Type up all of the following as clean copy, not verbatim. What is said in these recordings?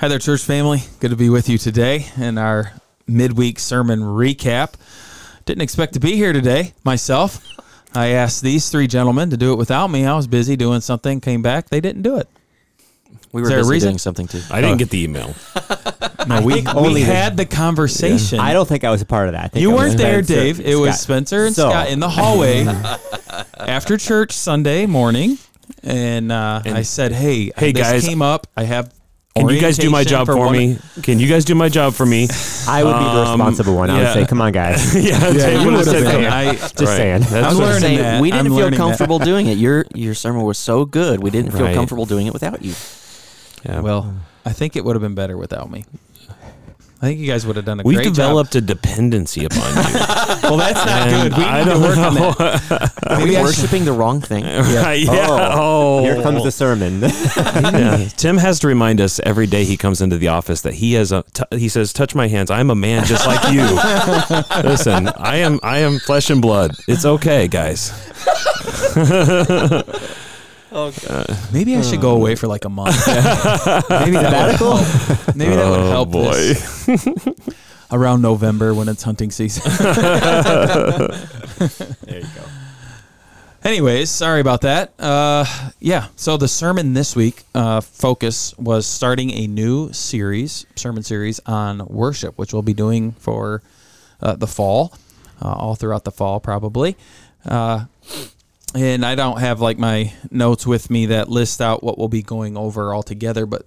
Hi there, church family. Good to be with you today in our midweek sermon recap. Didn't expect to be here today, myself. I asked these three gentlemen to do it without me. I was busy doing something, came back, they didn't do it. We were busy doing something too. I didn't get the email. No, we had the conversation. Yeah. I don't think I was a part of that. I think you weren't there, Dave. It was Spencer and Scott in the hallway after church Sunday morning. And I said, hey this guys, came up. I have... Can you guys do my job for me? Can you guys do my job for me? I would be the responsible one. I would say, come on, guys. Just saying. We didn't feel comfortable doing it. Your sermon was so good. We didn't feel comfortable doing it without you. Yeah. Well, I think it would have been better without me. I think you guys would have done a great job. We developed a dependency upon you. Well, that's not good. We need to work on that. Are we worshiping the wrong thing? Right, yeah. Oh. Here comes the sermon. Yeah. Tim has to remind us every day he comes into the office that he has he says, touch my hands. I'm a man just like you. Listen, I am flesh and blood. It's okay, guys. Oh, maybe I should go away for like a month. Maybe sabbatical. Maybe that would help. Boy. This. Around November when it's hunting season. There you go. Anyways, sorry about that. So the sermon this week focus was starting a new sermon series on worship, which we'll be doing for the fall, all throughout the fall probably. And I don't have like my notes with me that list out what we'll be going over altogether, but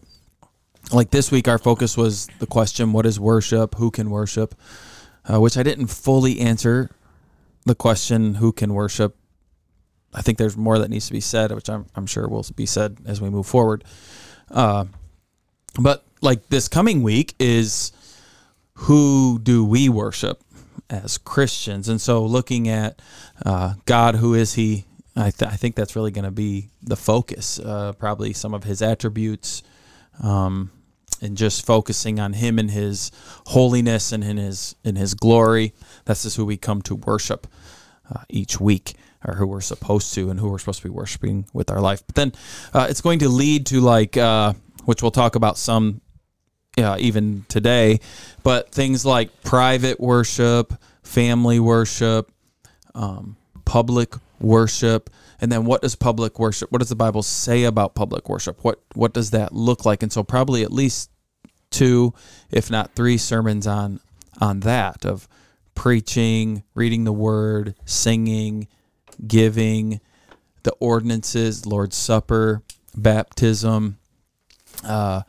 like this week, our focus was the question, what is worship? Who can worship? Which I didn't fully answer the question, who can worship? I think there's more that needs to be said, which I'm sure will be said as we move forward. But like this coming week is who do we worship as Christians? And so looking at God, who is he? I think that's really going to be the focus, probably some of his attributes, and just focusing on him and his holiness and in his glory. That's just who we come to worship each week, or who we're supposed to, and who we're supposed to be worshiping with our life. But then it's going to lead to which we'll talk about some even today, but things like private worship, family worship, public worship. And then what does public worship? What does the Bible say about public worship? What does that look like? And so probably at least 2, if not 3 sermons on that, of preaching, reading the word, singing, giving, the ordinances, Lord's Supper, baptism, and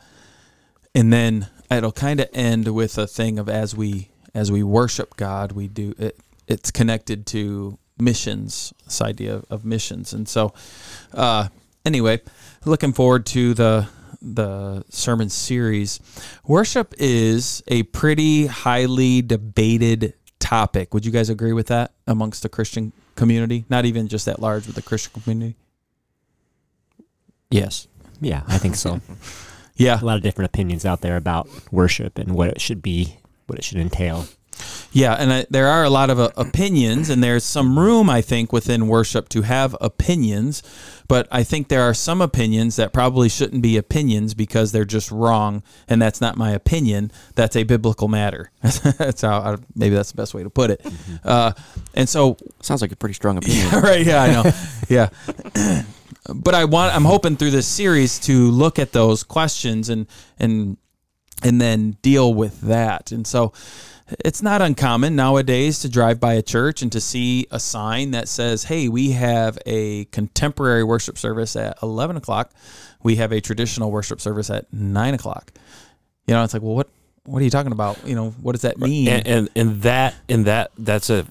then it'll kind of end with a thing of as we worship God, we do it. It's connected to missions, this idea of missions. And so anyway, looking forward to the sermon series. Worship is a pretty highly debated topic. Would you guys agree with that amongst the Christian community? Not even just at large, but the Christian community? Yes. Yeah, I think so. Yeah. A lot of different opinions out there about worship and what it should be, what it should entail. Yeah, and there are a lot of opinions, and there's some room, I think, within worship to have opinions, but I think there are some opinions that probably shouldn't be opinions because they're just wrong, and that's not my opinion. That's a biblical matter. Maybe that's the best way to put it. Mm-hmm. And so... Sounds like a pretty strong opinion. Yeah, right, yeah, I know. Yeah. But I'm hoping through this series to look at those questions and then deal with that. And so it's not uncommon nowadays to drive by a church and to see a sign that says, hey, we have a contemporary worship service at 11 o'clock. We have a traditional worship service at 9 o'clock. You know, it's like, well, what are you talking about? You know, what does that mean? And that's a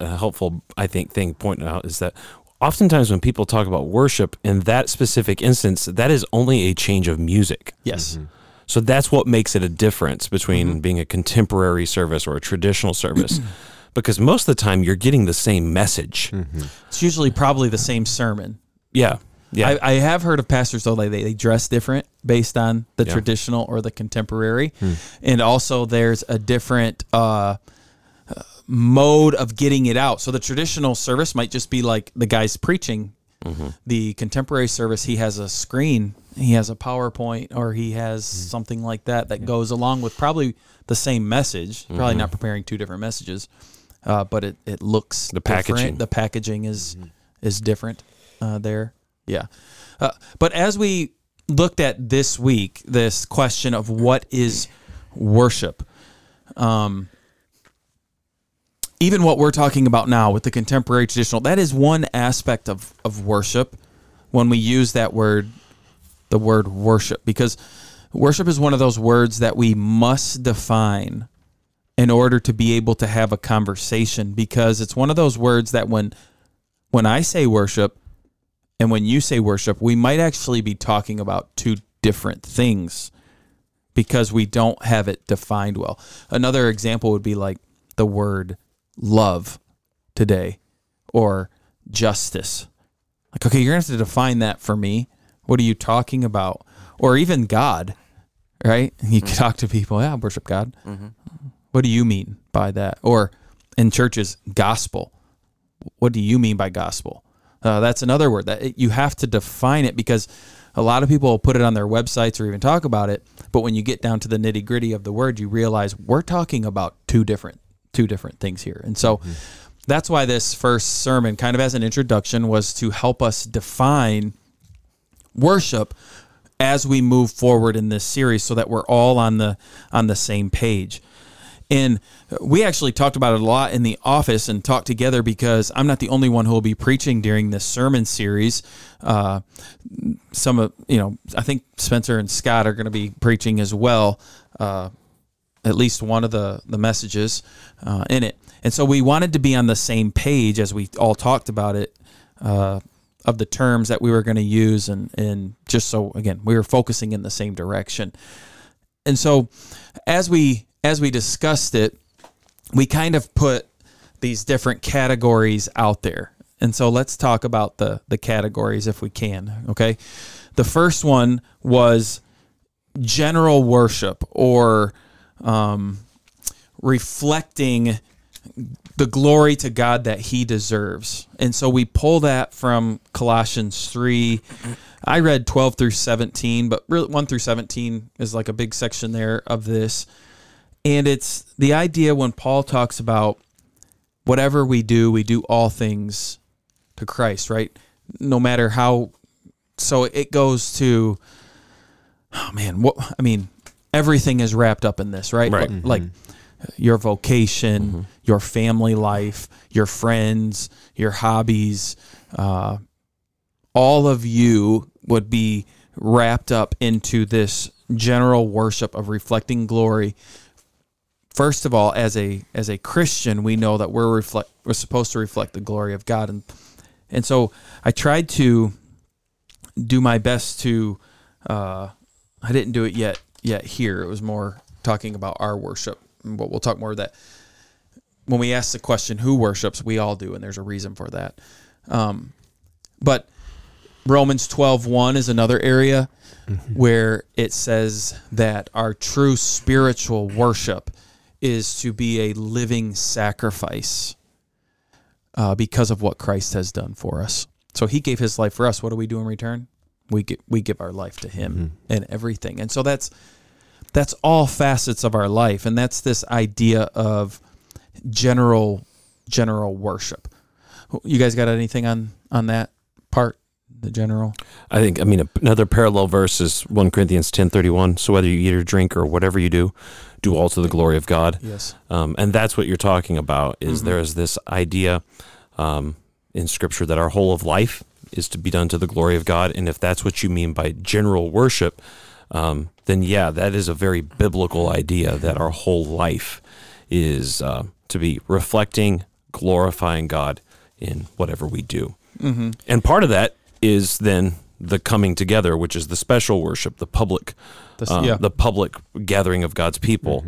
helpful, I think, thing pointing out is that oftentimes when people talk about worship, in that specific instance, that is only a change of music. Yes. Mm-hmm. So that's what makes it a difference between mm-hmm. being a contemporary service or a traditional service, because most of the time you're getting the same message. Mm-hmm. It's usually probably the same sermon. Yeah. Yeah. I have heard of pastors, though, they dress different based on the traditional or the contemporary. Mm. And also there's a different mode of getting it out. So the traditional service might just be like the guy's preaching Mm-hmm. The contemporary service, he has a screen, he has a PowerPoint, or he has something like that yeah. goes along with probably the same message, probably not preparing two different messages, but it looks different. The packaging is different there. Yeah. But as we looked at this week, this question of what is worship, even what we're talking about now with the contemporary traditional, that is one aspect of worship when we use that word, the word worship, because worship is one of those words that we must define in order to be able to have a conversation, because it's one of those words that when I say worship and when you say worship, we might actually be talking about two different things because we don't have it defined well. Another example would be like the word love today, or justice. Like, okay, you're going to have to define that for me. What are you talking about? Or even God, right? You can talk to people, yeah, I worship God. Mm-hmm. What do you mean by that? Or in churches, gospel. What do you mean by gospel? That's another word that you have to define it, because a lot of people put it on their websites or even talk about it. But when you get down to the nitty gritty of the word, you realize we're talking about two different things here. And so that's why this first sermon, kind of as an introduction, was to help us define worship as we move forward in this series, so that we're all on the same page. And we actually talked about it a lot in the office and talked together, because I'm not the only one who will be preaching during this sermon series. I think Spencer and Scott are going to be preaching as well, at least one of the messages in it. And so we wanted to be on the same page as we all talked about it, of the terms that we were going to use, and just so, again, we were focusing in the same direction. And so as we discussed it, we kind of put these different categories out there. And so let's talk about the categories if we can, okay? The first one was general worship, or reflecting the glory to God that he deserves. And so we pull that from Colossians 3. I read 12 through 17, but really 1 through 17 is like a big section there of this. And it's the idea when Paul talks about whatever we do all things to Christ, right? No matter how. So it goes to, everything is wrapped up in this, right? Right. Like your vocation, your family life, your friends, your hobbies, all of you would be wrapped up into this general worship of reflecting glory. First of all, as a Christian, we know that we're supposed to reflect the glory of God, and so I tried to do my best to. I didn't do it yet here. It was more talking about our worship, but we'll talk more of that when we ask the question, "Who worships?" We all do, and there's a reason for that. But Romans 12:1 is another area where it says that our true spiritual worship is to be a living sacrifice because of what Christ has done for us. So he gave his life for us. What do we do in return? We give our life to him and everything. And so that's all facets of our life, and that's this idea of general worship. You guys got anything on that part? The general? I think, another parallel verse is 1 Corinthians 10:31. So whether you eat or drink or whatever you do, do all to the glory of God. Yes. And that's what you're talking about, is there is this idea in Scripture that our whole of life is to be done to the glory of God. And if that's what you mean by general worship, then yeah, that is a very biblical idea, that our whole life is to be reflecting, glorifying God in whatever we do. Mm-hmm. And part of that is then the coming together, which is the special worship, the public gathering of God's people.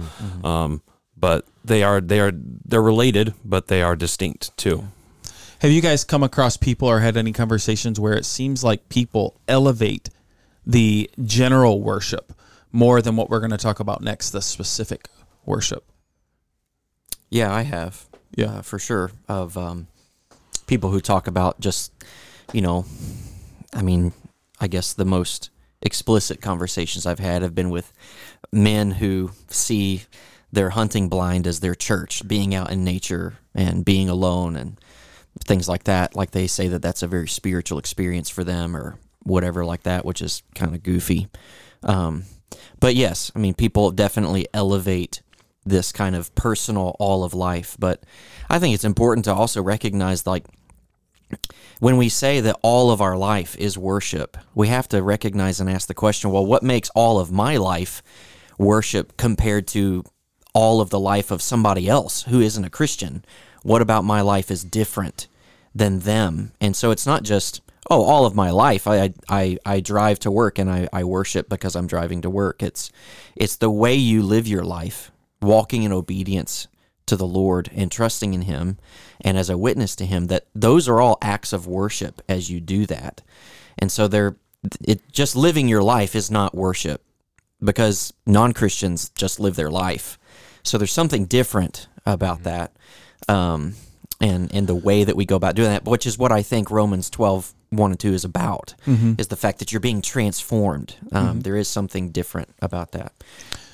But they're related, but they are distinct too. Have you guys come across people or had any conversations where it seems like people elevate the general worship more than what we're going to talk about next, the specific worship? Yeah, I have. Yeah, for sure. Of people who talk about just you know, I mean, I guess the most explicit conversations I've had have been with men who see their hunting blind as their church, being out in nature and being alone and things like that. Like they say that that's a very spiritual experience for them or whatever like that, which is kind of goofy. But yes, I mean, people definitely elevate this kind of personal all of life. But I think it's important to also recognize, like, when we say that all of our life is worship, we have to recognize and ask the question, well, what makes all of my life worship compared to all of the life of somebody else who isn't a Christian? What about my life is different than them? And so it's not just, oh, all of my life I drive to work and I worship because I'm driving to work. It's the way you live your life, walking in obedience to the Lord and trusting in Him and as a witness to Him, that those are all acts of worship as you do that. And so just living your life is not worship, because non-Christians just live their life. So there's something different about that, and the way that we go about doing that, which is what I think Romans 12:1-2 is about, is the fact that you're being transformed. There is something different about that.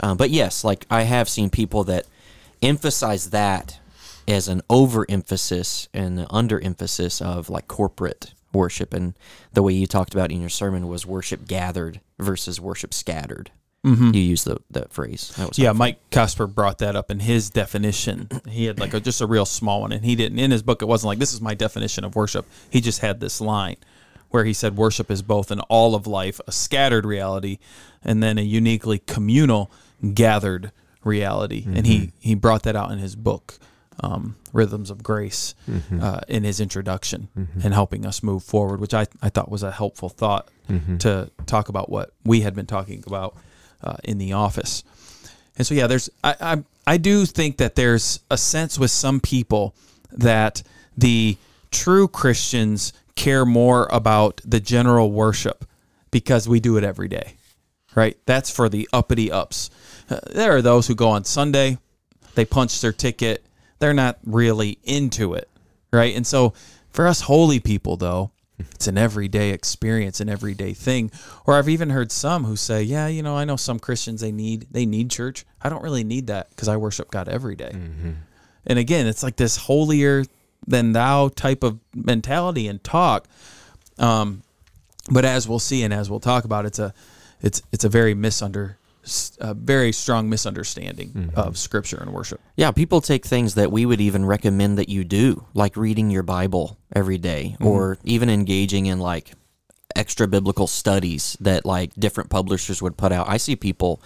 But yes, like I have seen people that emphasize that as an overemphasis and an underemphasis of like corporate worship. And the way you talked about in your sermon was worship gathered versus worship scattered. You used that phrase. That was helpful. Mike Cosper brought that up in his definition. He had like just a real small one, and he didn't, in his book, it wasn't like, this is my definition of worship. He just had this line where he said worship is both an all of life, a scattered reality, and then a uniquely communal gathered reality. And he brought that out in his book, Rhythms of Grace, in his introduction and helping us move forward, which I thought was a helpful thought to talk about what we had been talking about in the office. And so, there's I do think that there's a sense with some people that the true Christians care more about the general worship because we do it every day, right? That's for the uppity ups. There are those who go on Sunday, they punch their ticket, they're not really into it, right? And so for us holy people, though, it's an everyday experience, an everyday thing. Or I've even heard some who say, I know some Christians, they need church. I don't really need that because I worship God every day. And again, it's like this holier than thou type of mentality and talk. But as we'll see and as we'll talk about, it's a very strong misunderstanding of Scripture and worship. Yeah, people take things that we would even recommend that you do, like reading your Bible every day, or even engaging in like extra biblical studies that like different publishers would put out. I see people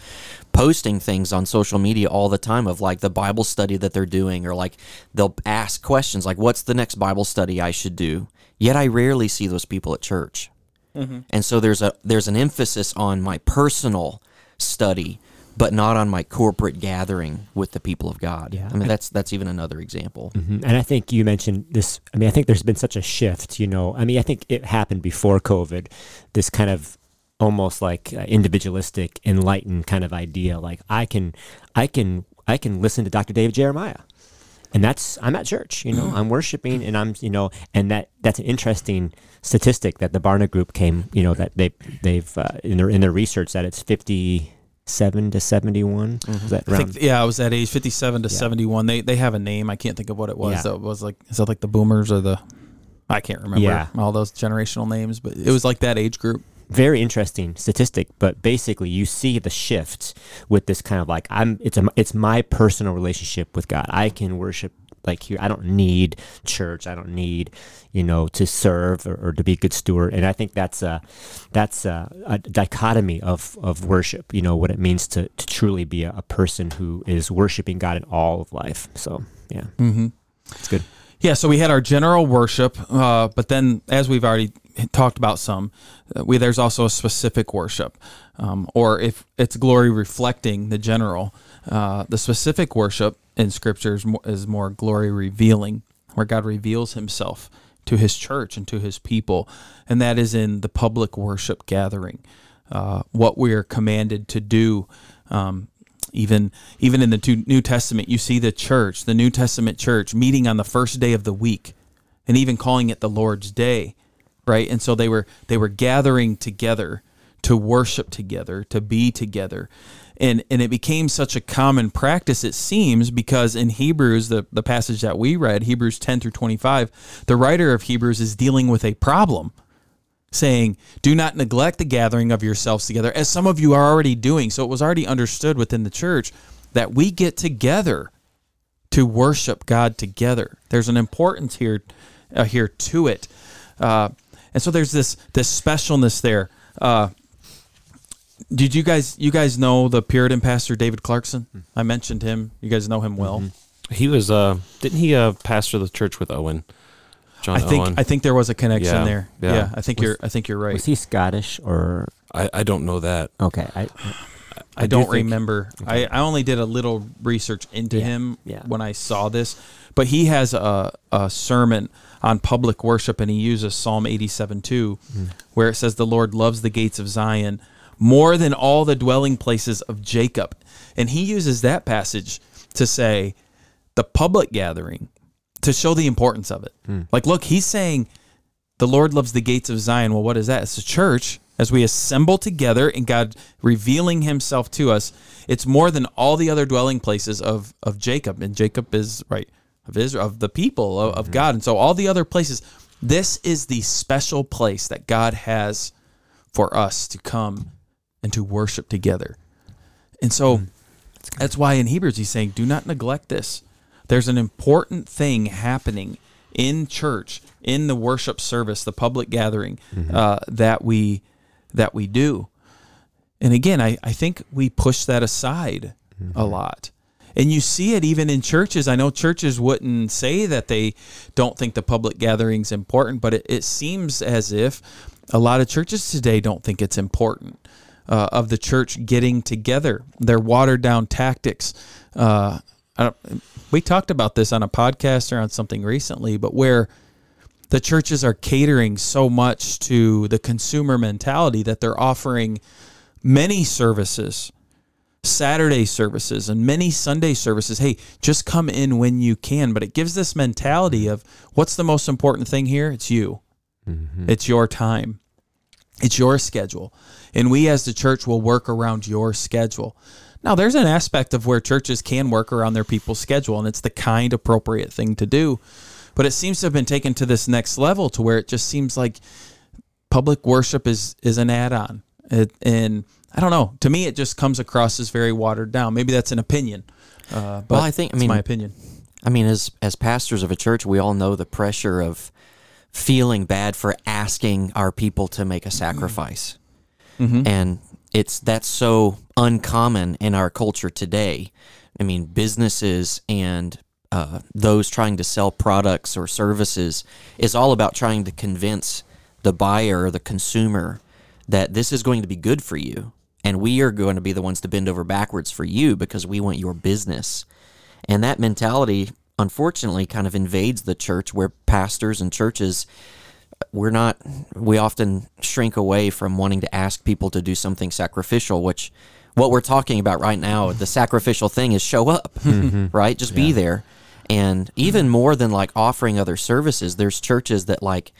posting things on social media all the time of like the Bible study that they're doing, or like they'll ask questions like, what's the next Bible study I should do? Yet I rarely see those people at church. And so there's an emphasis on my personal study, but not on my corporate gathering with the people of God. I mean, that's even another example. And I think you mentioned this. I mean, I think there's been such a shift, I mean, I think it happened before COVID, this kind of almost like individualistic, enlightened kind of idea. Like I can listen to Dr. David Jeremiah, and I'm at church, I'm worshiping, and and that's an interesting statistic that the Barna group came, that they've in their research that it's 57 to 71. Is that round? I was that age, 57 to 71. They have a name. I can't think of what it was. That was like, is that like the boomers or I can't remember all those generational names, but it was like that age group. Very interesting statistic, but basically you see the shift with this kind of like it's my personal relationship with God. I can worship like here. I don't need church. I don't need to serve or to be a good steward. And I think that's a dichotomy of worship. What it means to truly be a person who is worshiping God in all of life. So it's good. Yeah, so we had our general worship, but then as we've already talked about there's also a specific worship, or if it's glory reflecting the general, the specific worship in Scripture is more glory revealing, where God reveals Himself to His church and to His people, and that is in the public worship gathering, what we are commanded to do. Even in the New Testament, you see the New Testament church meeting on the first day of the week and even calling it the Lord's Day, right? And so they were gathering together to worship together, to be together. And it became such a common practice, it seems, because in Hebrews, the passage that we read, Hebrews 10 through 25, the writer of Hebrews is dealing with a problem, saying, do not neglect the gathering of yourselves together, as some of you are already doing. So it was already understood within the church that we get together to worship God together. There's an importance here to it. And so there's this specialness there. Did you guys know the Puritan pastor David Clarkson? I mentioned him. You guys know him well. Mm-hmm. He was didn't he pastor the church with Owen? John Owen. I think there was a connection there. Yeah. I think you're right. Was he Scottish or? I don't know that. Okay. I don't remember. Okay. I only did a little research into him when I saw this, but he has a sermon on public worship, and he uses Psalm 87:2, where it says, "The Lord loves the gates of Zion more than all the dwelling places of Jacob." And he uses that passage to say the public gathering, to show the importance of it. Like, look, he's saying the Lord loves the gates of Zion. Well, what is that? It's the church. As we assemble together and God revealing himself to us, it's more than all the other dwelling places of Jacob. And Jacob is, right, of Israel, of the people, of God. And so all the other places, this is the special place that God has for us to come and to worship together. And so that's why in Hebrews he's saying, do not neglect this. There's an important thing happening in church, in the worship service, the public gathering, that we do. And again, I think we push that aside a lot. And you see it even in churches. I know churches wouldn't say that they don't think the public gathering is important, but it seems as if a lot of churches today don't think it's important. Of the church getting together, their watered down tactics. We talked about this on a podcast or on something recently, but where the churches are catering so much to the consumer mentality that they're offering many services, Saturday services and many Sunday services. Hey, just come in when you can. But it gives this mentality of what's the most important thing here? It's you. Mm-hmm. It's your time. It's your schedule. And we as the church will work around your schedule. Now, there's an aspect of where churches can work around their people's schedule, and it's the kind, appropriate thing to do. But it seems to have been taken to this next level to where it just seems like public worship is an add-on. And I don't know. To me, it just comes across as very watered down. Maybe that's an opinion. But well, I mean, my opinion. I mean, as pastors of a church, we all know the pressure of feeling bad for asking our people to make a sacrifice. Mm-hmm. And that's so uncommon in our culture today. I mean, businesses and those trying to sell products or services is all about trying to convince the buyer or the consumer that this is going to be good for you, and we are going to be the ones to bend over backwards for you because we want your business. And that mentality, unfortunately, kind of invades the church, where pastors and churches, we often shrink away from wanting to ask people to do something sacrificial, which what we're talking about right now, the sacrificial thing is show up, right? Just be there. And even more than like offering other services, there's churches that like,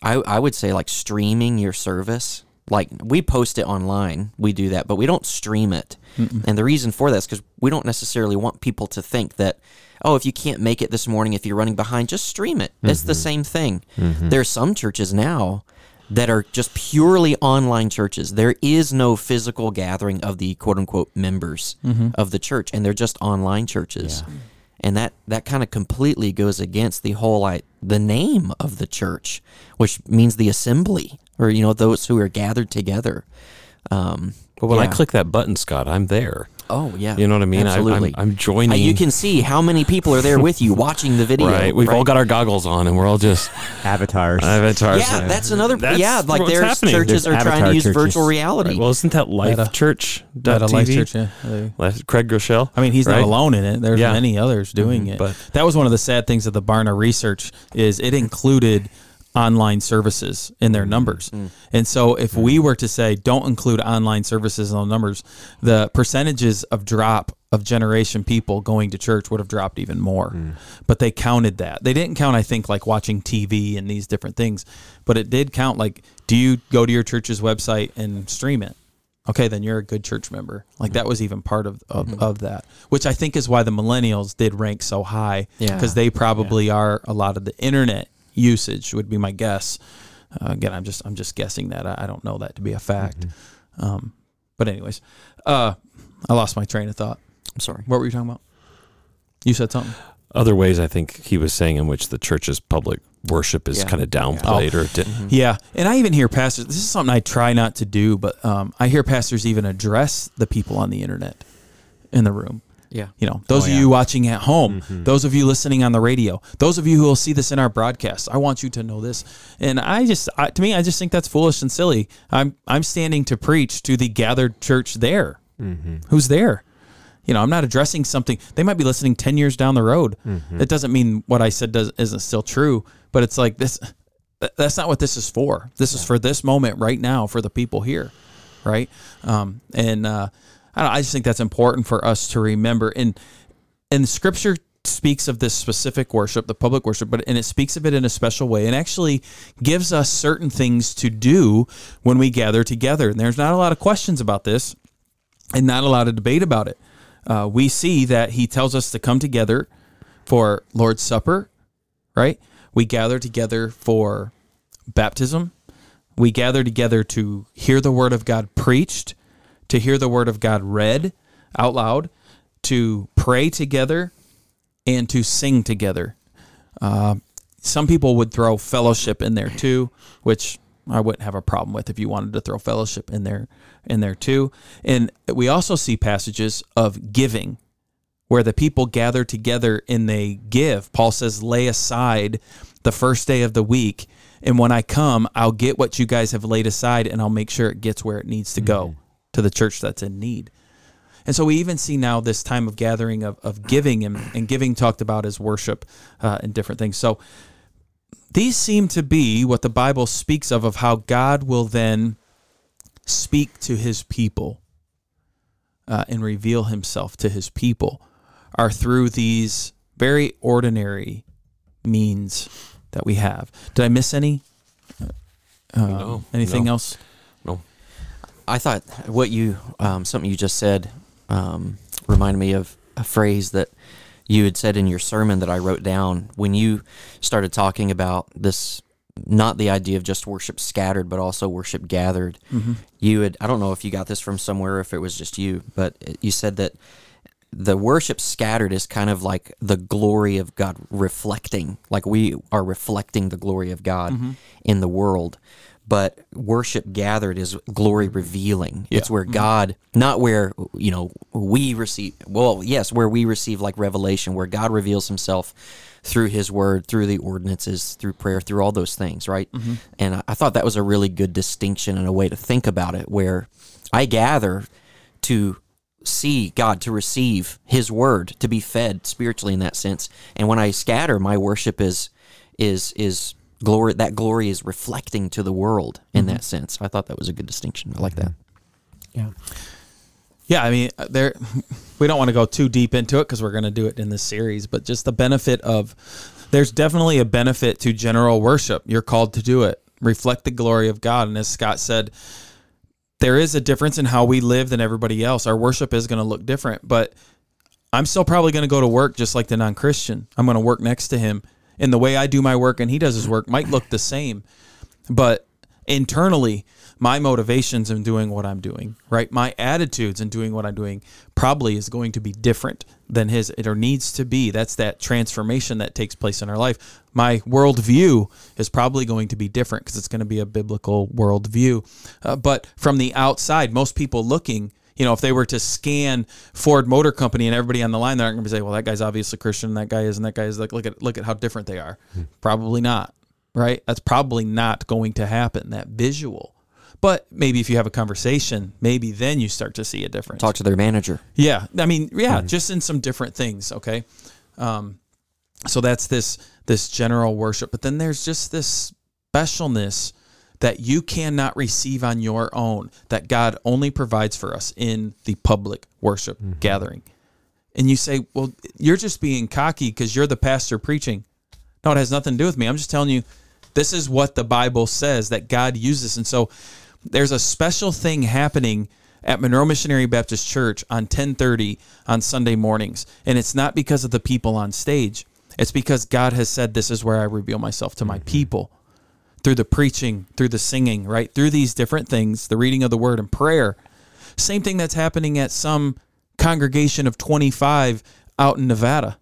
I would say like streaming your service. Like we post it online, we do that, but we don't stream it. Mm-mm. And the reason for that is because we don't necessarily want people to think that, oh, if you can't make it this morning, if you're running behind, just stream it. It's the same thing. Mm-hmm. There are some churches now that are just purely online churches. There is no physical gathering of the quote-unquote members of the church, and they're just online churches. Yeah. And that kind of completely goes against the whole, the name of the church, which means the assembly, or, you know, those who are gathered together. But when I click that button, Scott, I'm there. Oh, yeah. You know what I mean? Absolutely. I'm joining. You can see how many people are there with you watching the video. Right. We've all got our goggles on, and we're all just... Avatars. Yeah, that's another... like their churches are trying to use virtual reality. Right. Well, isn't that lifechurch.tv? Craig Groeschel. I mean, he's not alone in it. There's many others doing it. But that was one of the sad things of the Barna research, is it included... online services in their numbers. And so if we were to say, don't include online services in the numbers, the percentages of drop of generation people going to church would have dropped even more. But they counted that. They didn't count, I think, like watching TV and these different things, but it did count, like, do you go to your church's website and stream it? Okay, then you're a good church member. Like, that was even part of that, which I think is why the millennials did rank so high, because they probably are a lot of the internet usage, would be my guess. Again, I'm just guessing that. I don't know that to be a fact. But anyways, I lost my train of thought. I'm sorry. What were you talking about? You said something. Other ways, I think he was saying, in which the church's public worship is kind of downplayed or didn't. And I even hear pastors, this is something I try not to do, but I hear pastors even address the people on the internet in the room. Yeah. You know, those of you watching at home, those of you listening on the radio, those of you who will see this in our broadcast, I want you to know this. And I just think that's foolish and silly. I'm standing to preach to the gathered church there. Who's there? You know, I'm not addressing something. They might be listening 10 years down the road. It doesn't mean what I said isn't still true, but it's like this. That's not what this is for. This is for this moment right now for the people here, right? I just think that's important for us to remember. And Scripture speaks of this specific worship, the public worship, and it speaks of it in a special way, and actually gives us certain things to do when we gather together. And there's not a lot of questions about this, and not a lot of debate about it. We see that he tells us to come together for Lord's Supper, right? We gather together for baptism. We gather together to hear the Word of God preached, to hear the Word of God read out loud, to pray together, and to sing together. Some people would throw fellowship in there too, which I wouldn't have a problem with if you wanted to throw fellowship in there too. And we also see passages of giving, where the people gather together and they give. Paul says, lay aside the first day of the week, and when I come, I'll get what you guys have laid aside, and I'll make sure it gets where it needs to go, to the church that's in need. And so we even see now this time of gathering of giving, and giving talked about as worship and different things. So these seem to be what the Bible speaks of how God will then speak to his people and reveal himself to his people, are through these very ordinary means that we have. Did I miss any? Anything else? No. I thought what you, something you just said reminded me of a phrase that you had said in your sermon that I wrote down when you started talking about this, not the idea of just worship scattered, but also worship gathered. You had, I don't know if you got this from somewhere or if it was just you, but you said that the worship scattered is kind of like the glory of God reflecting, like we are reflecting the glory of God in the world. But worship gathered is glory revealing. Yeah. It's where God, not where, you know, we receive, well, yes, where we receive like revelation, where God reveals himself through his word, through the ordinances, through prayer, through all those things, right? And I thought that was a really good distinction and a way to think about it, where I gather to see God, to receive his word, to be fed spiritually in that sense. And when I scatter, my worship is glory, that glory is reflecting to the world in that sense. I thought that was a good distinction. I like that. Yeah. Yeah, I mean, we don't want to go too deep into it because we're going to do it in this series, but just the benefit of, there's definitely a benefit to general worship. You're called to do it. Reflect the glory of God. And as Scott said, there is a difference in how we live than everybody else. Our worship is going to look different, but I'm still probably going to go to work just like the non-Christian. I'm going to work next to him. And the way I do my work and he does his work might look the same, but internally, my motivations in doing what I'm doing, right? My attitudes in doing what I'm doing probably is going to be different than his, or needs to be. That's that transformation that takes place in our life. My worldview is probably going to be different because it's going to be a biblical worldview. But from the outside, most people looking, you know, if they were to scan Ford Motor Company and everybody on the line, they're not going to say, well, that guy's obviously Christian, that guy isn't, that guy is. Like, look at how different they are. Probably not, right? That's probably not going to happen, that visual. But maybe if you have a conversation, maybe then you start to see a difference. Talk to their manager. Yeah. I mean, yeah, just in some different things, okay? So that's this general worship. But then there's just this specialness that you cannot receive on your own, that God only provides for us in the public worship gathering. and you say, well, you're just being cocky because you're the pastor preaching. No, it has nothing to do with me. I'm just telling you, this is what the Bible says that God uses. And so there's a special thing happening at Monroe Missionary Baptist Church on 10:30 on Sunday mornings. And it's not because of the people on stage. It's because God has said, this is where I reveal myself to my people, through the preaching, through the singing, right? Through these different things, the reading of the word and prayer. Same thing that's happening at some congregation of 25 out in Nevada.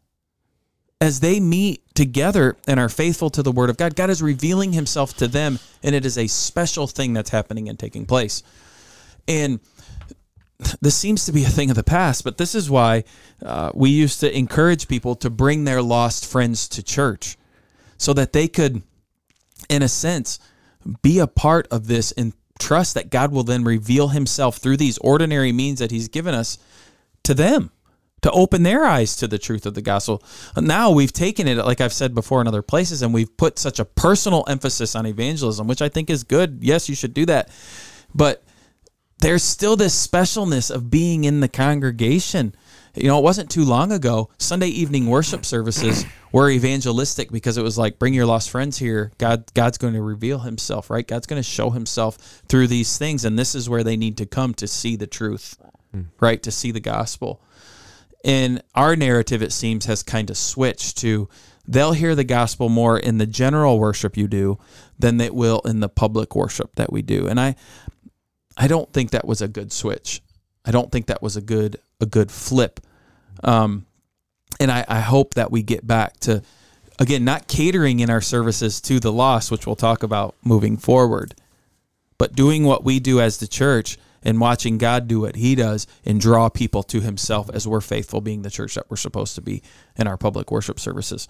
As they meet together and are faithful to the word of God, God is revealing himself to them, and it is a special thing that's happening and taking place. And this seems to be a thing of the past, but this is why we used to encourage people to bring their lost friends to church so that they could, in a sense, be a part of this and trust that God will then reveal himself through these ordinary means that he's given us to them, to open their eyes to the truth of the gospel. Now we've taken it, like I've said before in other places, and we've put such a personal emphasis on evangelism, which I think is good. Yes, you should do that. But there's still this specialness of being in the congregation. You know, it wasn't too long ago, Sunday evening worship services were evangelistic because it was like, bring your lost friends here. God's going to reveal himself, right? God's going to show himself through these things, and this is where they need to come to see the truth, right? To see the gospel. And our narrative, it seems, has kind of switched to they'll hear the gospel more in the general worship you do than they will in the public worship that we do. And I don't think that was a good switch. I don't think that was a good flip. And I hope that we get back to, again, not catering in our services to the lost, which we'll talk about moving forward, but doing what we do as the church and watching God do what he does and draw people to himself as we're faithful being the church that we're supposed to be in our public worship services.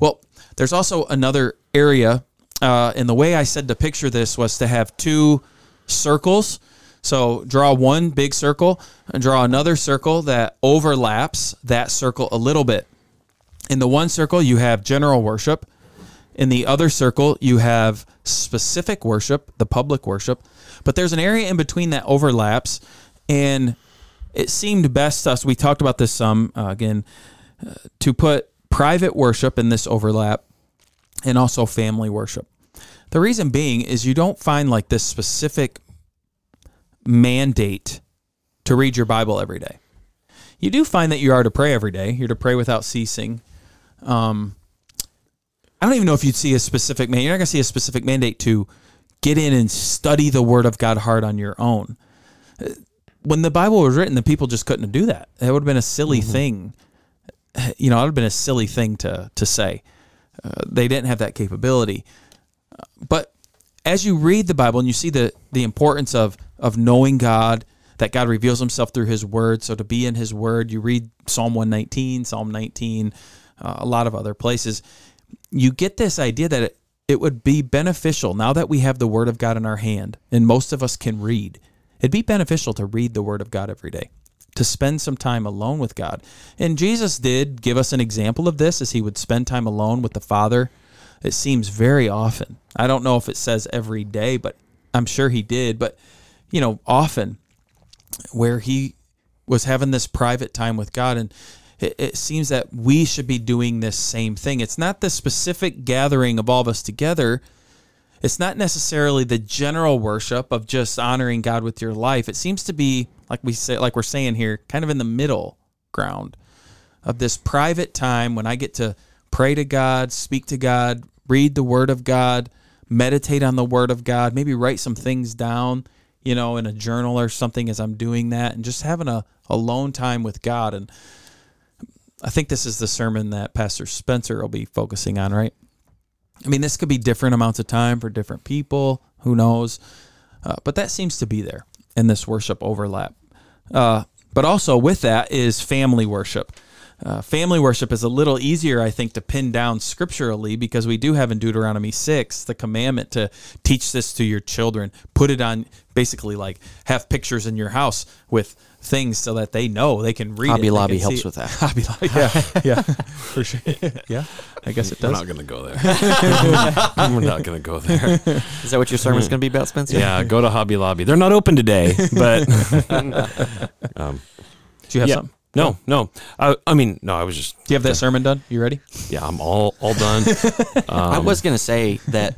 Well, there's also another area, and the way I said to picture this was to have two circles. So draw one big circle and draw another circle that overlaps that circle a little bit. In the one circle, you have general worship. In the other circle, you have specific worship, the public worship. But there's an area in between that overlaps, and it seemed best to us, we talked about this some, to put private worship in this overlap and also family worship. The reason being is you don't find like this specific mandate to read your Bible every day. You do find that you are to pray every day. You're to pray without ceasing. I don't even know if you'd see a specific mandate. You're not going to see a specific mandate to get in and study the Word of God hard on your own. When the Bible was written, the people just couldn't do that. That would have been a silly thing. You know, it would have been a silly thing to say. They didn't have that capability. But as you read the Bible and you see the importance of knowing God, that God reveals himself through his word, so to be in his word, you read Psalm 119, Psalm 19, a lot of other places, you get this idea that it would be beneficial, now that we have the word of God in our hand, and most of us can read, it'd be beneficial to read the word of God every day, to spend some time alone with God. And Jesus did give us an example of this as he would spend time alone with the Father. It seems very often. I don't know if it says every day, but I'm sure he did. But, you know, often where he was having this private time with God. And it seems that we should be doing this same thing. It's not the specific gathering of all of us together. It's not necessarily the general worship of just honoring God with your life. It seems to be, like we're saying here, kind of in the middle ground of this private time when I get to pray to God, speak to God, read the Word of God, meditate on the Word of God, maybe write some things down, you know, in a journal or something as I'm doing that, and just having a alone time with God. And I think this is the sermon that Pastor Spencer will be focusing on, right? I mean, this could be different amounts of time for different people, who knows? But that seems to be there in this worship overlap. But also with that is family worship. Family worship is a little easier, I think, to pin down scripturally because we do have in Deuteronomy 6 the commandment to teach this to your children. Put it on, basically, like have pictures in your house with things so that they know they can read. Hobby Lobby helps with that. Hobby Lobby, yeah, for sure. Yeah, I guess it does. We're not going to go there. We're not going to go there. Is that what your sermon's going to be about, Spencer? Yeah, go to Hobby Lobby. They're not open today, but. Do you have something? No. I mean, no. I was just. Do you have that sermon done? You ready? Yeah, I'm all done. I was going to say that.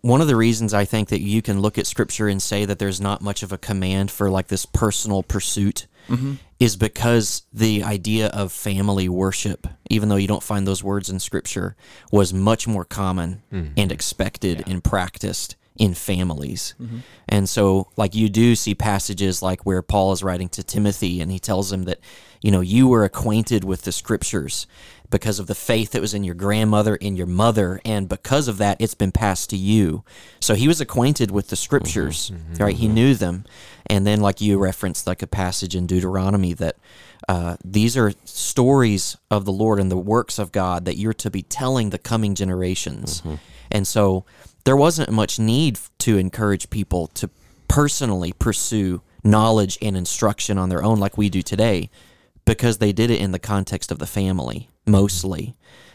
One of the reasons I think that you can look at Scripture and say that there's not much of a command for like this personal pursuit is because the idea of family worship, even though you don't find those words in Scripture, was much more common and expected and practiced in families. And so like you do see passages like where Paul is writing to Timothy and he tells him that, you know, you were acquainted with the Scriptures because of the faith that was in your grandmother and your mother, and because of that, it's been passed to you. So he was acquainted with the Scriptures, right? He knew them. And then like you referenced like a passage in Deuteronomy that these are stories of the Lord and the works of God that you're to be telling the coming generations. And so there wasn't much need to encourage people to personally pursue knowledge and instruction on their own like we do today, because they did it in the context of the family, mostly.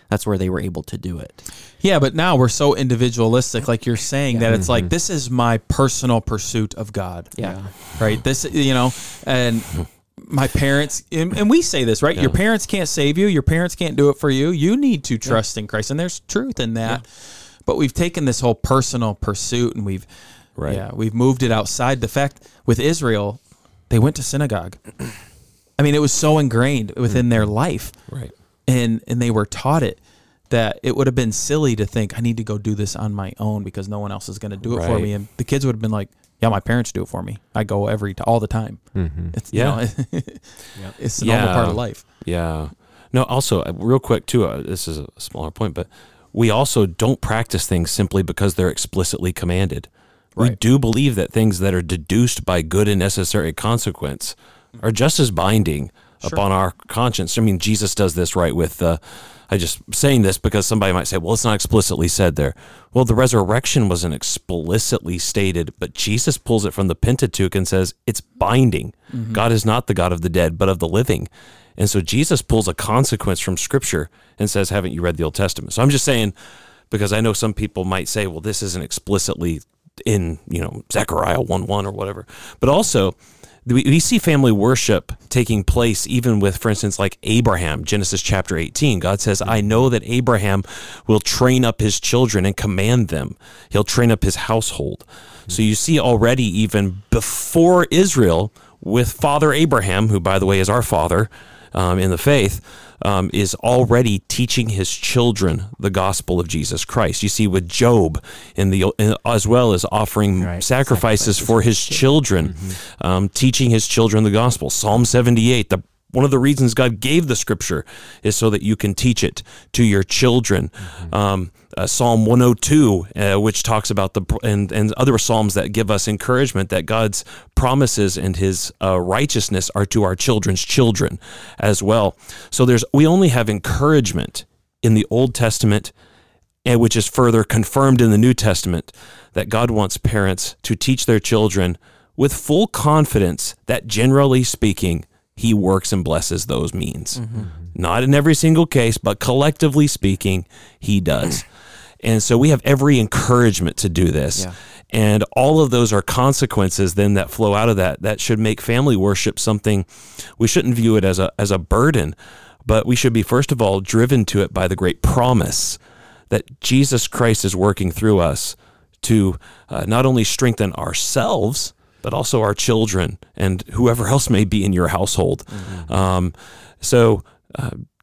That's where they were able to do it. Yeah, but now we're so individualistic, like you're saying, that it's like, this is my personal pursuit of God. Right? This, you know, and my parents, and we say this, right? Your parents can't save you. Your parents can't do it for you. You need to trust in Christ, and there's truth in that. But we've taken this whole personal pursuit and we've we've moved it outside. The fact with Israel, they went to synagogue. I mean, it was so ingrained within their life. And they were taught it, that it would have been silly to think, I need to go do this on my own because no one else is going to do it for me. And the kids would have been like, yeah, my parents do it for me. I go all the time. It's, you know, it's a normal part of life. No, also, real quick too, this is a smaller point, but we also don't practice things simply because they're explicitly commanded. Right. We do believe that things that are deduced by good and necessary consequence are just as binding upon our conscience. I mean, Jesus does this, right, with I just saying this because somebody might say, well, it's not explicitly said there. Well, the resurrection wasn't explicitly stated, but Jesus pulls it from the Pentateuch and says it's binding. God is not the God of the dead, but of the living. And so Jesus pulls a consequence from Scripture and says, haven't you read the Old Testament? So I'm just saying, because I know some people might say, well, this isn't explicitly in, you know, Zechariah 1:1 or whatever. But also, we see family worship taking place even with, for instance, like Abraham, Genesis chapter 18. God says, I know that Abraham will train up his children and command them. He'll train up his household. So you see already even before Israel with Father Abraham, who, by the way, is our father, in the faith, is already teaching his children the gospel of Jesus Christ. You see with Job, as well as offering sacrifices for his children, teaching his children the gospel. Psalm 78, one of the reasons God gave the Scripture is so that you can teach it to your children. Psalm 102, which talks about and other psalms that give us encouragement that God's promises and his righteousness are to our children's children as well. So we only have encouragement in the Old Testament, and which is further confirmed in the New Testament, that God wants parents to teach their children with full confidence that, generally speaking, he works and blesses those means. Not in every single case, but collectively speaking, he does. And so we have every encouragement to do this. And all of those are consequences then that flow out of that. That should make family worship something, we shouldn't view it as a burden, but we should be, first of all, driven to it by the great promise that Jesus Christ is working through us to not only strengthen ourselves, but also our children and whoever else may be in your household.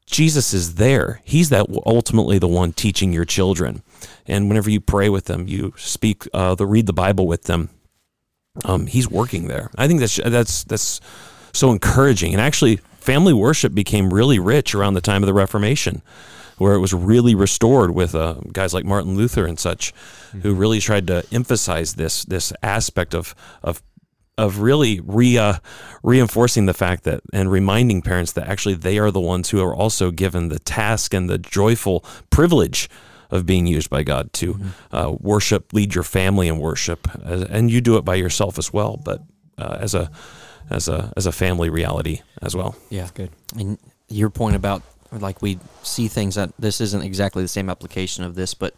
Jesus is there. He's ultimately the one teaching your children. And whenever you pray with them, you speak, read the Bible with them. He's working there. I think that's so encouraging. And actually, family worship became really rich around the time of the Reformation, where it was really restored with guys like Martin Luther and such, who really tried to emphasize this aspect of really reinforcing the fact that, and reminding parents that actually they are the ones who are also given the task and the joyful privilege of being used by God to worship, lead your family in worship, and you do it by yourself as well, but as a family reality as well. Yeah, that's good. And your point about, like, we see things that this isn't exactly the same application of this, but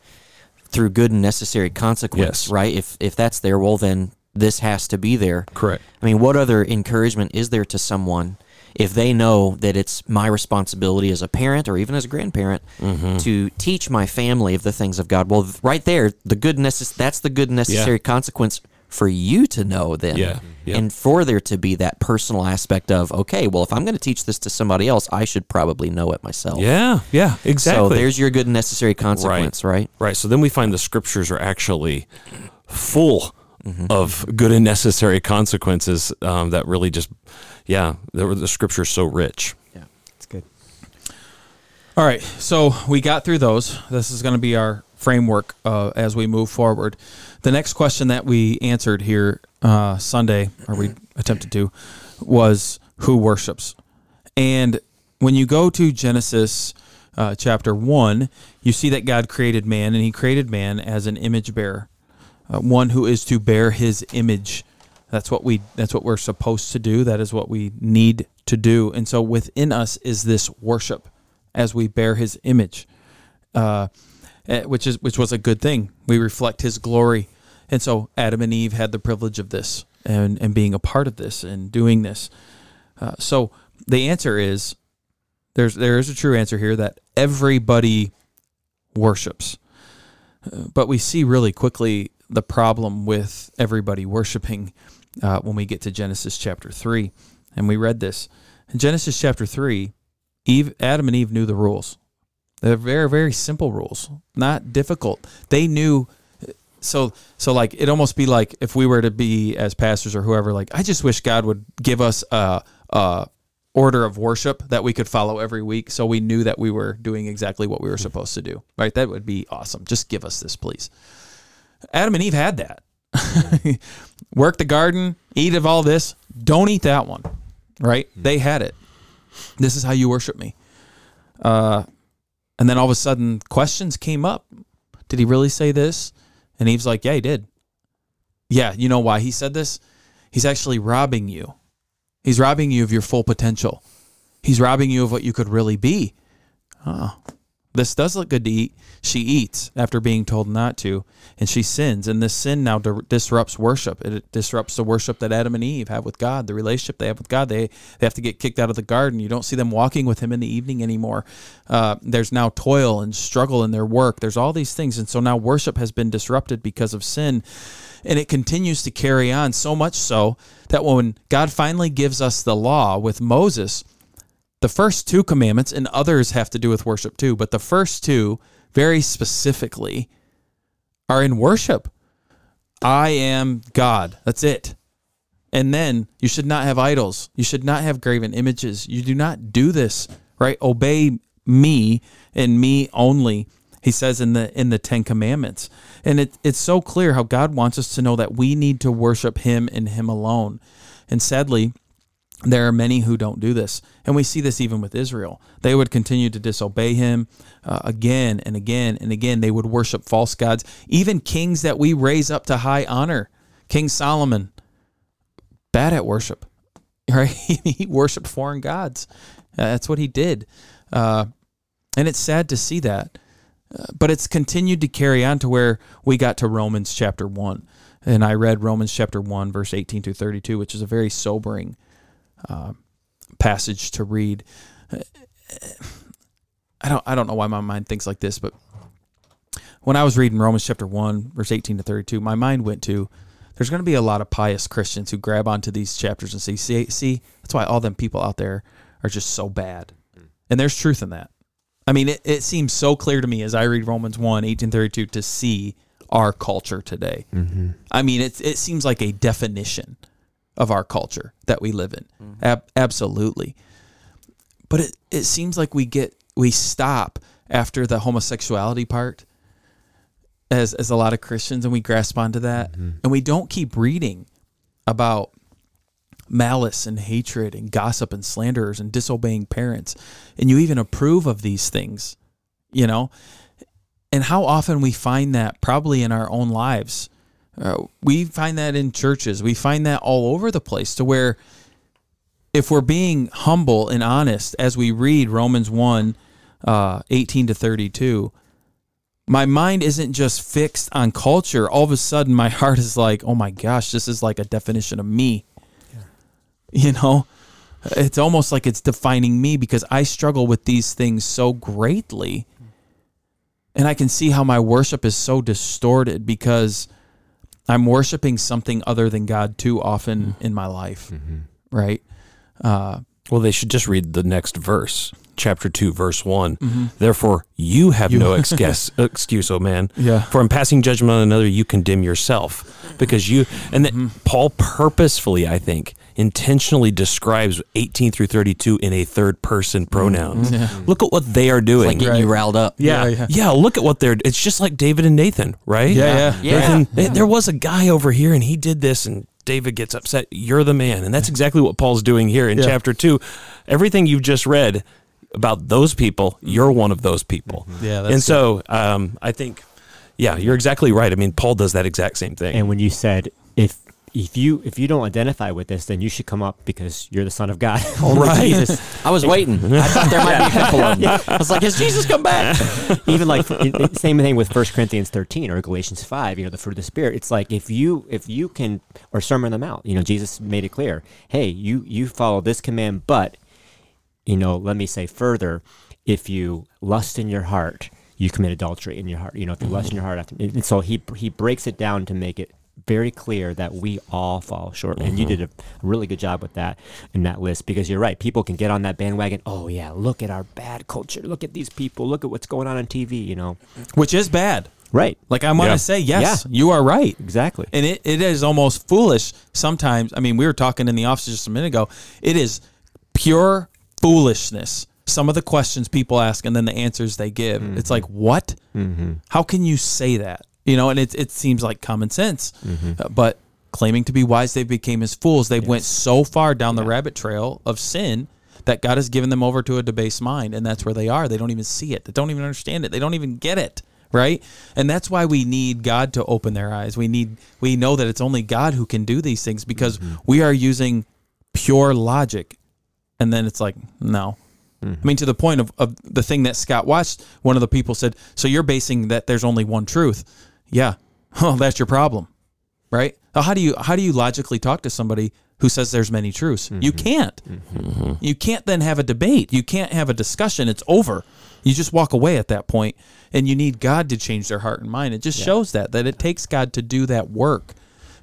through good and necessary consequence, right? If that's there, well, then this has to be there. Correct. I mean, what other encouragement is there to someone if they know that it's my responsibility as a parent or even as a grandparent mm-hmm. to teach my family of the things of God? Well, right there, that's the good necessary consequence for you to know then. Yeah. Yeah. And for there to be that personal aspect of, okay, well, if I'm going to teach this to somebody else, I should probably know it myself. Yeah, yeah, exactly. So there's your good necessary consequence, right? Right, so then we find the Scriptures are actually full mm-hmm. of good and necessary consequences that really just, the Scripture is so rich. Yeah, it's good. All right, so we got through those. This is going to be our framework as we move forward. The next question that we answered here Sunday, or we attempted to, was who worships? And when you go to Genesis chapter 1, you see that God created man, and he created man as an image bearer, one who is to bear his image. That's what we're supposed to do. That is what we need to do. And so within us is this worship as we bear his image, which was a good thing. We reflect his glory. And so Adam and Eve had the privilege of this and being a part of this and doing this. So the answer is, there is a true answer here that everybody worships. But we see really quickly the problem with everybody worshiping when we get to Genesis chapter 3. And we read this. In Genesis chapter 3, Adam and Eve knew the rules. They're very, very simple rules, not difficult. They knew. So like, it'd almost be like if we were to be, as pastors or whoever, like, I just wish God would give us a order of worship that we could follow every week so we knew that we were doing exactly what we were supposed to do, right? That would be awesome. Just give us this, please. Adam and Eve had that. Work the garden, eat of all this, don't eat that one, right? Mm-hmm. They had it. This is how you worship me. And then all of a sudden, questions came up. Did he really say this? And Eve's like, yeah, he did. Yeah, you know why he said this? He's actually robbing you. He's robbing you of your full potential. He's robbing you of what you could really be. Oh, this does look good to eat. She eats after being told not to, and she sins. And this sin now disrupts worship. It disrupts the worship that Adam and Eve have with God, the relationship they have with God. They have to get kicked out of the garden. You don't see them walking with him in the evening anymore. There's now toil and struggle in their work. There's all these things. And so now worship has been disrupted because of sin, and it continues to carry on, so much so that when God finally gives us the law with Moses, the first two commandments, and others have to do with worship too, but the first two very specifically are in worship. I am God. That's it. And then you should not have idols. You should not have graven images. You do not do this, right? Obey me and me only, he says in the Ten Commandments. And it's so clear how God wants us to know that we need to worship him and him alone. And sadly, there are many who don't do this, and we see this even with Israel. They would continue to disobey him again and again and again. They would worship false gods, even kings that we raise up to high honor. King Solomon, bad at worship, right? He worshipped foreign gods. That's what he did, and it's sad to see that, but it's continued to carry on to where we got to Romans chapter 1, and I read Romans chapter 1, verse 18 through 32, which is a very sobering passage to read. I don't know why my mind thinks like this, but when I was reading Romans chapter 1, verse 18 to 32, my mind went to, there's going to be a lot of pious Christians who grab onto these chapters and say, see, that's why all them people out there are just so bad. And there's truth in that. I mean, it seems so clear to me as I read Romans 1, 18, 32, to see our culture today. Mm-hmm. I mean, it seems like a definition of our culture that we live in. Mm-hmm. Absolutely. But it seems like we stop after the homosexuality part as a lot of Christians, and we grasp onto that. Mm-hmm. And we don't keep reading about malice and hatred and gossip and slanderers and disobeying parents. And you even approve of these things, you know? And how often we find that probably in our own lives. We find that in churches. We find that all over the place, to where if we're being humble and honest as we read Romans 1, 18 to 32, my mind isn't just fixed on culture. All of a sudden, my heart is like, oh my gosh, this is like a definition of me. Yeah. You know, it's almost like it's defining me because I struggle with these things so greatly. And I can see how my worship is so distorted because I'm worshiping something other than God too often in my life, right? Well, they should just read the next verse, chapter 2, verse 1. Therefore, you have no excuse, oh man, for in passing judgment on another, you condemn yourself. Because you, and that Paul purposefully, I think, intentionally describes 18 through 32 in a third person pronoun. Look at what they are doing. It's like getting you riled up. Look at what they're, it's just like David and Nathan, right? Nathan, there was a guy over here and he did this and David gets upset. You're the man. And that's exactly what Paul's doing here in chapter 2. Everything you've just read about those people, you're one of those people. So I think, you're exactly right. I mean, Paul does that exact same thing. And when you said, if you don't identify with this, then you should come up because you're the Son of God. Right. Jesus. I was waiting. I thought there might be a couple of them. I was like, has Jesus come back? Even like same thing with 1 Corinthians 13 or Galatians 5, you know, the fruit of the Spirit. It's like if you can, or Sermon on the Mount, you know, Jesus made it clear. Hey, you follow this command, but, you know, let me say further, if you lust in your heart, you commit adultery in your heart. You know, if you lust in your heart. And so he breaks it down to make it very clear that we all fall short. And you did a really good job with that in that list because you're right. People can get on that bandwagon. Oh, yeah, look at our bad culture. Look at these people. Look at what's going on TV, you know. Which is bad. Right. Like I want to say, yes, you are right. Exactly. And it is almost foolish sometimes. I mean, we were talking in the office just a minute ago. It is pure foolishness. Some of the questions people ask and then the answers they give. It's like, what? How can you say that? You know, and it seems like common sense, but claiming to be wise, they became as fools. They went so far down the rabbit trail of sin that God has given them over to a debased mind, and that's where they are. They don't even see it. They don't even understand it. They don't even get it, right? And that's why we need God to open their eyes. We know that it's only God who can do these things because we are using pure logic, and then it's like, no. I mean, to the point of the thing that Scott watched, one of the people said, so you're basing that there's only one truth. Yeah. Oh, that's your problem. Right? Now, how do you logically talk to somebody who says there's many truths? You can't. You can't then have a debate. You can't have a discussion. It's over. You just walk away at that point, and you need God to change their heart and mind. It just shows that it takes God to do that work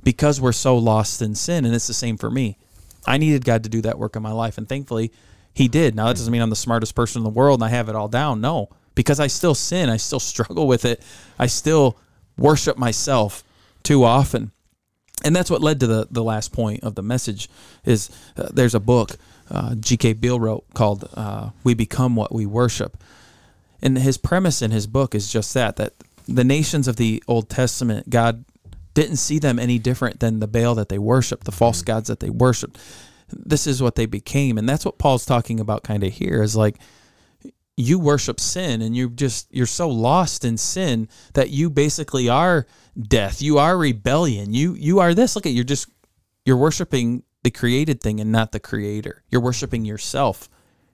because we're so lost in sin, and it's the same for me. I needed God to do that work in my life, and thankfully, He did. Now, that doesn't mean I'm the smartest person in the world and I have it all down. No, because I still sin. I still struggle with it. I still worship myself too often. And that's what led to the last point of the message is there's a book G. K. Beale wrote called We Become What We Worship. And his premise in his book is just that the nations of the Old Testament, God didn't see them any different than the Baal that they worshiped, the false gods that they worshiped. This is what they became. And that's what Paul's talking about kind of here is like, you worship sin and you're so lost in sin that you basically are death. You are rebellion. You are this. Look at, you're worshiping the created thing and not the creator. You're worshiping yourself.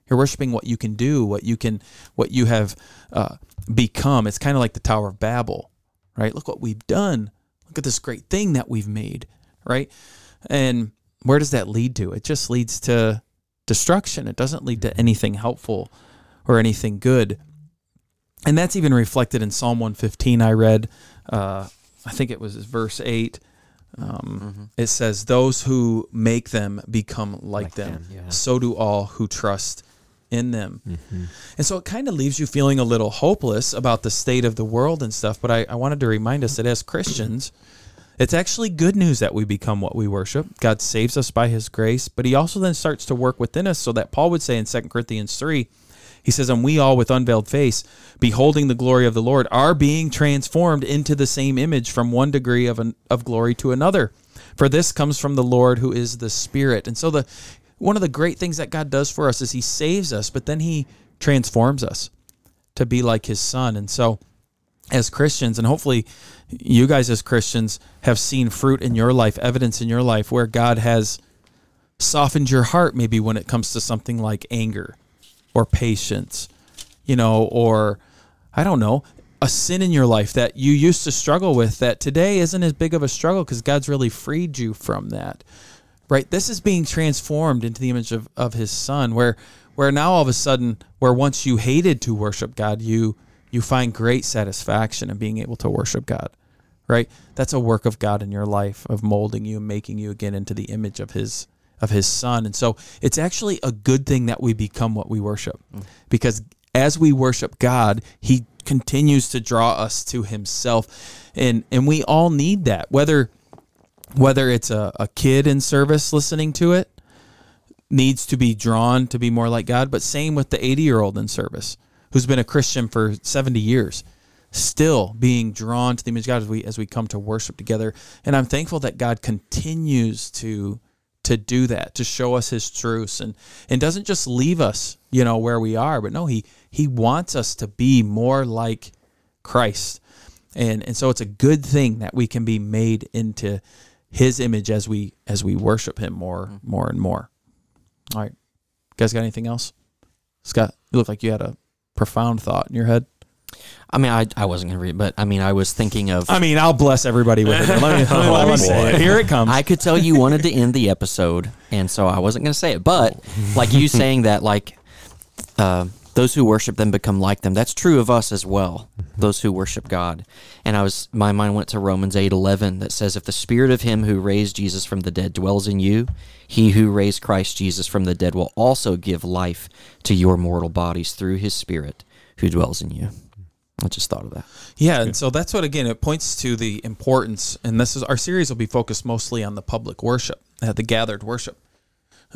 You're worshiping what you can do, what you have become. It's kind of like the Tower of Babel, right? Look what we've done. Look at this great thing that we've made, right? And where does that lead to? It just leads to destruction. It doesn't lead to anything helpful or anything good. And that's even reflected in Psalm 115 I read. I think it was verse 8. It says, those who make them become like them. So do all who trust in them. And so it kind of leaves you feeling a little hopeless about the state of the world and stuff. But I wanted to remind us that as Christians, it's actually good news that we become what we worship. God saves us by his grace, but he also then starts to work within us so that Paul would say in 2 Corinthians 3, he says, and we all with unveiled face, beholding the glory of the Lord, are being transformed into the same image from one degree of glory to another. For this comes from the Lord who is the Spirit. And so one of the great things that God does for us is he saves us, but then he transforms us to be like his Son. And so as Christians, and hopefully you guys as Christians have seen fruit in your life, evidence in your life where God has softened your heart maybe when it comes to something like anger or patience, you know, or I don't know, a sin in your life that you used to struggle with that today isn't as big of a struggle because God's really freed you from that, right? This is being transformed into the image of his son, where now all of a sudden, where once you hated to worship God, you find great satisfaction in being able to worship God, right? That's a work of God in your life, of molding you, making you again into the image of his son. And so it's actually a good thing that we become what we worship, because as we worship God, he continues to draw us to himself. And we all need that, whether it's a kid in service listening to it, needs to be drawn to be more like God, but same with the 80-year-old in service who's been a Christian for 70 years, still being drawn to the image of God as we come to worship together. And I'm thankful that God continues to do that, to show us his truths, and doesn't just leave us, where we are, but no, he wants us to be more like Christ. And so it's a good thing that we can be made into his image as we worship him more and more. All right. You guys got anything else? Scott, you look like you had a profound thought in your head. I mean, I wasn't going to read it, but I mean, I was thinking of... I mean, I'll bless everybody with it. Let me say it. Here it comes. I could tell you wanted to end the episode, and so I wasn't going to say it. But like you saying that, like, those who worship them become like them. That's true of us as well, those who worship God. And my mind went to Romans 8:11 that says, if the spirit of him who raised Jesus from the dead dwells in you, he who raised Christ Jesus from the dead will also give life to your mortal bodies through his spirit who dwells in you. I just thought of that. Yeah, and so that's what, again, it points to the importance, and this is our series will be focused mostly on the public worship, the gathered worship,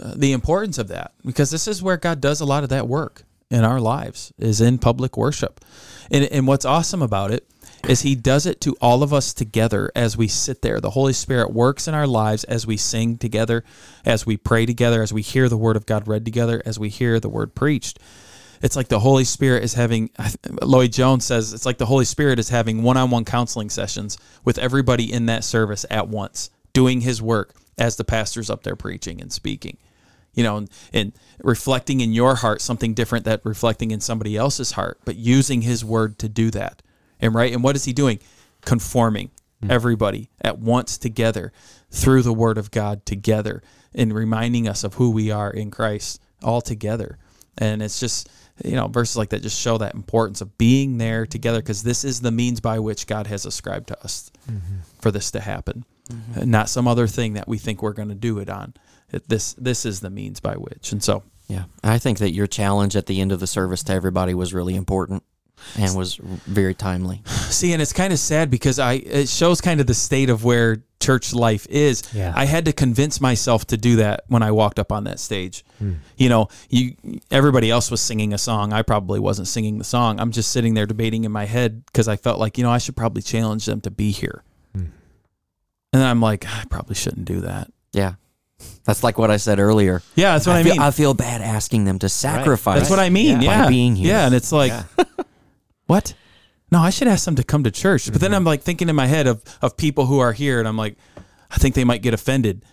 the importance of that, because this is where God does a lot of that work in our lives, is in public worship. And what's awesome about it is he does it to all of us together as we sit there. The Holy Spirit works in our lives as we sing together, as we pray together, as we hear the Word of God read together, as we hear the Word preached. It's like the Holy Spirit is having, Lloyd Jones says, it's like the Holy Spirit is having one-on-one counseling sessions with everybody in that service at once, doing his work as the pastor's up there preaching and speaking, and reflecting in your heart something different than reflecting in somebody else's heart, but using his word to do that. And what is he doing? Conforming everybody at once together through the word of God together and reminding us of who we are in Christ all together. And it's just... verses like that just show that importance of being there together, because this is the means by which God has ascribed to us for this to happen, not some other thing that we think we're going to do it on. This is the means by which. And so, yeah, I think that your challenge at the end of the service to everybody was really important and was very timely. See, and it's kind of sad because it shows kind of the state of where church life is. Yeah. I had to convince myself to do that when I walked up on that stage. Everybody else was singing a song. I probably wasn't singing the song. I'm just sitting there debating in my head because I felt like, I should probably challenge them to be here. And then I'm like, I probably shouldn't do that. Yeah. That's like what I said earlier. Yeah, that's what I mean. I feel bad asking them to sacrifice. Right. That's what I mean. Yeah. By being here. Yeah, and it's like... Yeah. What? No, I should ask them to come to church. But then I'm like thinking in my head of people who are here, and I'm like, I think they might get offended.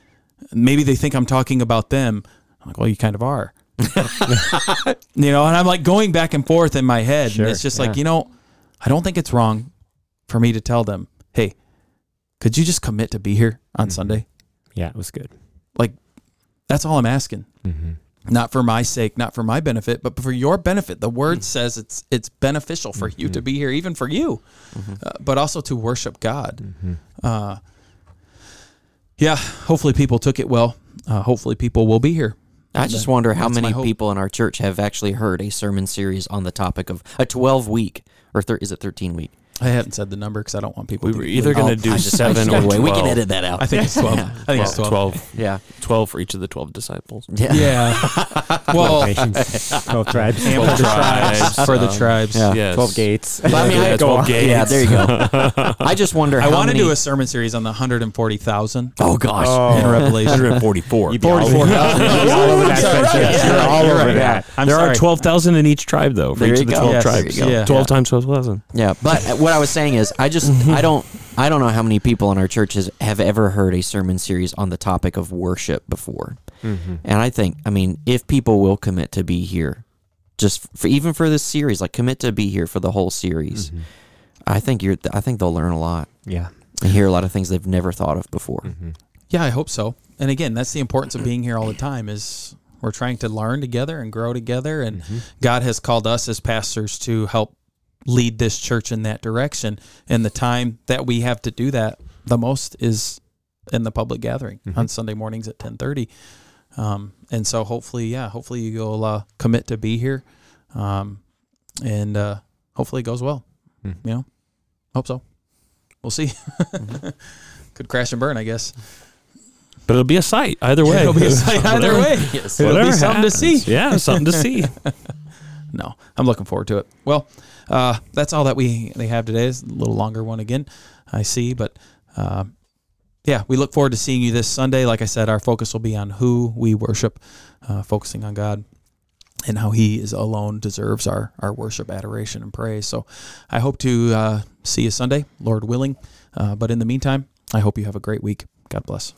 Maybe they think I'm talking about them. I'm like, well, you kind of are. And I'm like going back and forth in my head. Sure, and it's just like, I don't think it's wrong for me to tell them, hey, could you just commit to be here on Sunday? Yeah, it was good. Like, that's all I'm asking. Not for my sake, not for my benefit, but for your benefit. The word says it's beneficial for you to be here, even for you, but also to worship God. Hopefully people took it well. Hopefully people will be here. I just wonder how many people in our church have actually heard a sermon series on the topic of a 12-week, or is it 13-week? I haven't said the number because I don't want people. We were either going to do 7 or 12. We can edit that out. I think it's 12. Yeah. I think it's 12. 12. Yeah, 12 for each of the 12 disciples. Yeah. 12 tribes. 12 tribes for the tribes. Yeah. Yes. 12 gates. Well, I mean, yeah, 12 gates. Yeah, there you go. I just wonder. I want to do a sermon series on the 140,000. Oh gosh, in Revelation 144. 44,000. You're all over that. There are 12,000 in each tribe, though. For each of the 12 tribes. 12 times 12,000. Yeah, but what I was saying is, I don't know how many people in our churches have ever heard a sermon series on the topic of worship before. And I think, if people will commit to be here, just even for this series, like commit to be here for the whole series, I think they'll learn a lot. Yeah. And hear a lot of things they've never thought of before. Mm-hmm. Yeah, I hope so. And again, that's the importance of being here all the time, is we're trying to learn together and grow together. And mm-hmm. God has called us as pastors to help lead this church in that direction. And the time that we have to do that the most is in the public gathering mm-hmm. on Sunday mornings at 10:30. And so hopefully you'll commit to be here. And hopefully it goes well. Mm-hmm. You know, hope so. We'll see. Mm-hmm. Could crash and burn, I guess. But it'll be a sight either way. It'll be a sight either way. Yes. It'll be something to see. Yeah, something to see. No, I'm looking forward to it. Well, that's all that they have today. It's a little longer one again, I see. But, yeah, we look forward to seeing you this Sunday. Like I said, our focus will be on who we worship, focusing on God and how he is alone deserves our worship, adoration, and praise. So I hope to see you Sunday, Lord willing. But in the meantime, I hope you have a great week. God bless.